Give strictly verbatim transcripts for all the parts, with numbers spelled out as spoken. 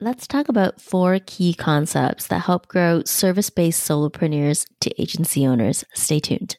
Let's talk about four key concepts that help grow service-based solopreneurs to agency owners. Stay tuned.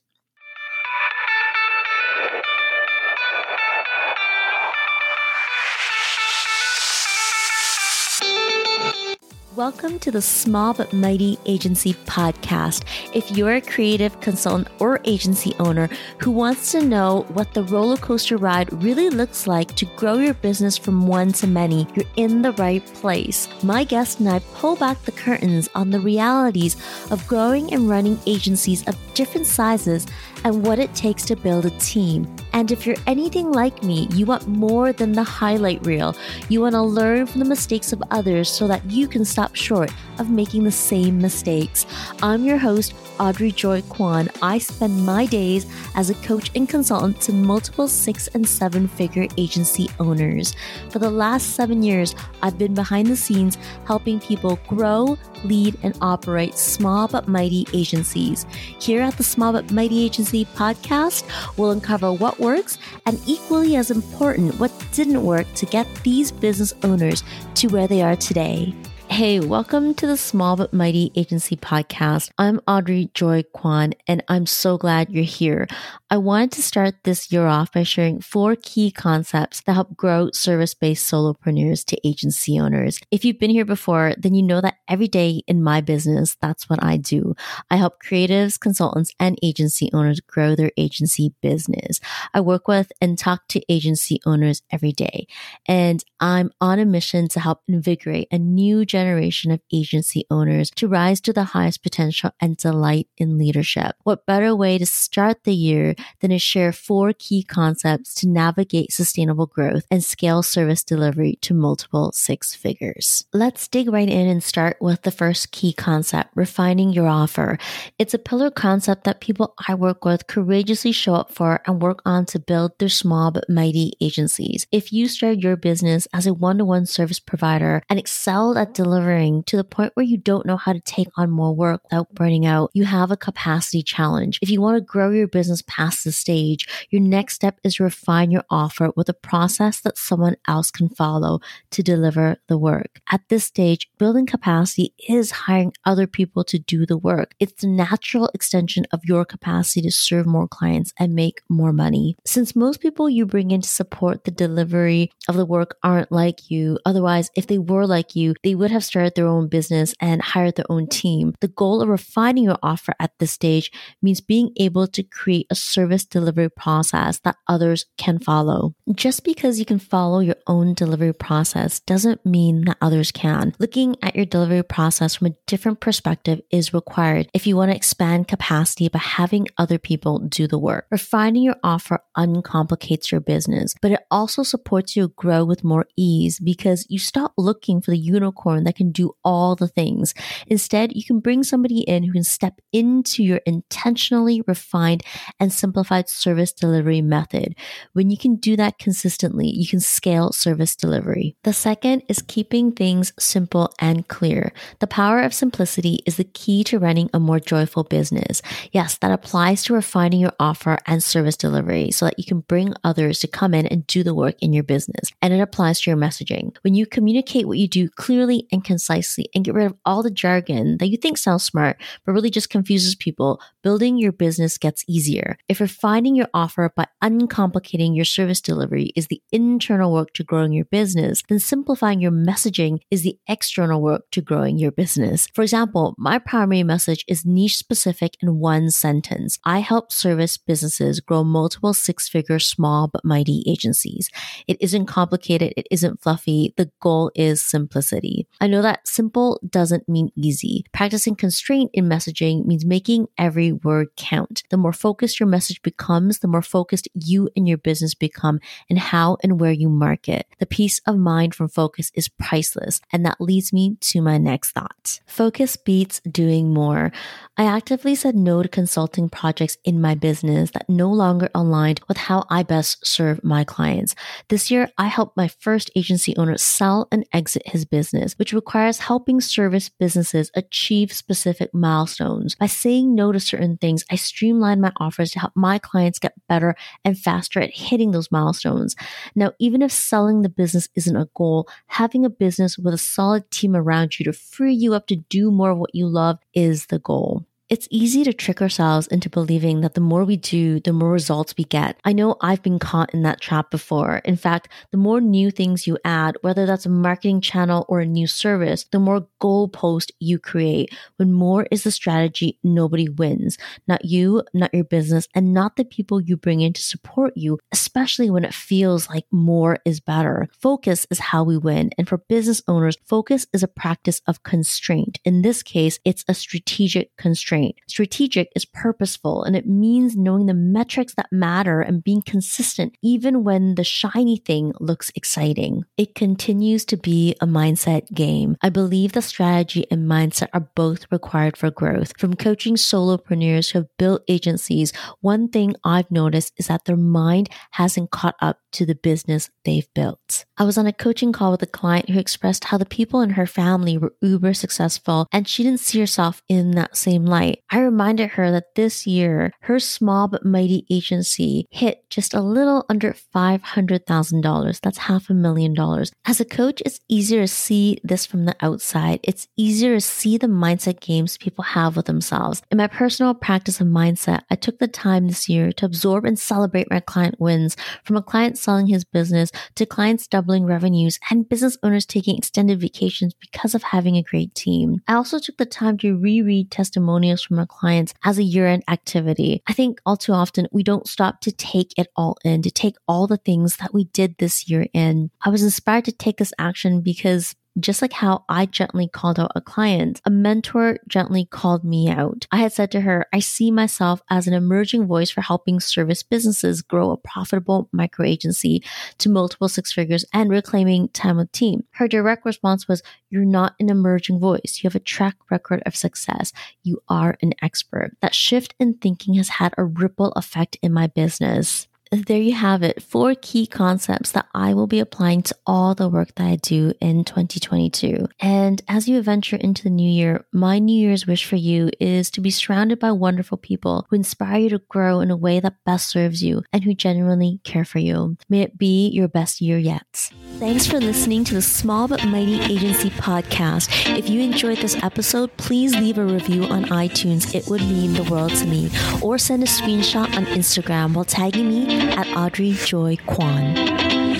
Welcome to the Small But Mighty Agency Podcast. If you're a creative consultant or agency owner who wants to know what the roller coaster ride really looks like to grow your business from one to many, you're in the right place. My guest and I pull back the curtains on the realities of growing and running agencies of different sizes and what it takes to build a team. And if you're anything like me, you want more than the highlight reel. You want to learn from the mistakes of others so that you can stop short of making the same mistakes. I'm your host, Audrey Joy Kwan. I spend my days as a coach and consultant to multiple six and seven figure agency owners. For the last seven years, I've been behind the scenes helping people grow, lead, and operate small but mighty agencies. Here at the Small But Mighty Agency Podcast, we'll uncover what works and, equally as important, what didn't work to get these business owners to where they are today. Hey, welcome to the Small But Mighty Agency Podcast. I'm Audrey Joy Kwan, and I'm so glad you're here. I wanted to start this year off by sharing four key concepts that help grow service-based solopreneurs to agency owners. If you've been here before, then you know that every day in my business, that's what I do. I help creatives, consultants, and agency owners grow their agency business. I work with and talk to agency owners every day, and I'm on a mission to help invigorate a new generation generation of agency owners to rise to the highest potential and delight in leadership. What better way to start the year than to share four key concepts to navigate sustainable growth and scale service delivery to multiple six figures? Let's dig right in and start with the first key concept, refining your offer. It's a pillar concept that people I work with courageously show up for and work on to build their small but mighty agencies. If you started your business as a one-to-one service provider and excelled at delivering to the point where you don't know how to take on more work without burning out, you have a capacity challenge. If you want to grow your business past this stage, your next step is refine your offer with a process that someone else can follow to deliver the work. At this stage, building capacity is hiring other people to do the work. It's the natural extension of your capacity to serve more clients and make more money. Since most people you bring in to support the delivery of the work aren't like you, otherwise, if they were like you, they would have started their own business and hired their own team. The goal of refining your offer at this stage means being able to create a service delivery process that others can follow. Just because you can follow your own delivery process doesn't mean that others can. Looking at your delivery process from a different perspective is required if you want to expand capacity by having other people do the work. Refining your offer uncomplicates your business, but it also supports you grow with more ease because you stop looking for the unicorn that can do all the things. Instead, you can bring somebody in who can step into your intentionally refined and simplified service delivery method. When you can do that consistently, you can scale service delivery. The second is keeping things simple and clear. The power of simplicity is the key to running a more joyful business. Yes, that applies to refining your offer and service delivery so that you can bring others to come in and do the work in your business. And it applies to your messaging. When you communicate what you do clearly and concisely and get rid of all the jargon that you think sounds smart but really just confuses people, building your business gets easier. If refining your offer by uncomplicating your service delivery is the internal work to growing your business, then simplifying your messaging is the external work to growing your business. For example, my primary message is niche specific in one sentence. I help service businesses grow multiple six-figure small but mighty agencies. It isn't complicated. It isn't fluffy. The goal is simplicity. I know that simple doesn't mean easy. Practicing constraint in messaging means making every word count. The more focused your message becomes, the more focused you and your business become in how and where you market. The peace of mind from focus is priceless, and that leads me to my next thought. Focus beats doing more. I actively said no to consulting projects in my business that no longer aligned with how I best serve my clients. This year, I helped my first agency owner sell and exit his business, which requires helping service businesses achieve specific milestones. By saying no to certain things, I streamlined my offers to help help my clients get better and faster at hitting those milestones. Now, even if selling the business isn't a goal, having a business with a solid team around you to free you up to do more of what you love is the goal. It's easy to trick ourselves into believing that the more we do, the more results we get. I know I've been caught in that trap before. In fact, the more new things you add, whether that's a marketing channel or a new service, the more goalposts you create. When more is the strategy, nobody wins. Not you, not your business, and not the people you bring in to support you, especially when it feels like more is better. Focus is how we win. And for business owners, focus is a practice of constraint. In this case, it's a strategic constraint. Strategic is purposeful, and it means knowing the metrics that matter and being consistent even when the shiny thing looks exciting. It continues to be a mindset game. I believe that strategy and mindset are both required for growth. From coaching solopreneurs who have built agencies, one thing I've noticed is that their mind hasn't caught up to the business they've built. I was on a coaching call with a client who expressed how the people in her family were uber successful and she didn't see herself in that same light. I reminded her that this year, her small but mighty agency hit just a little under five hundred thousand dollars. That's half a million dollars. As a coach, it's easier to see this from the outside. It's easier to see the mindset games people have with themselves. In my personal practice of mindset, I took the time this year to absorb and celebrate my client wins, from a client selling his business to clients doubling revenues and business owners taking extended vacations because of having a great team. I also took the time to reread testimonials from our clients as a year-end activity. I think all too often we don't stop to take it all in, to take all the things that we did this year in. I was inspired to take this action because just like how I gently called out a client, a mentor gently called me out. I had said to her, I see myself as an emerging voice for helping service businesses grow a profitable micro agency to multiple six figures and reclaiming time with team. Her direct response was, you're not an emerging voice. You have a track record of success. You are an expert. That shift in thinking has had a ripple effect in my business. There you have it, four key concepts that I will be applying to all the work that I do in twenty twenty-two. And as you venture into the new year, my New Year's wish for you is to be surrounded by wonderful people who inspire you to grow in a way that best serves you and who genuinely care for you. May it be your best year yet. Thanks for listening to the Small But Mighty Agency podcast. If you enjoyed this episode, please leave a review on iTunes. It would mean the world to me. Or send a screenshot on Instagram while tagging me at Audrey Joy Kwan.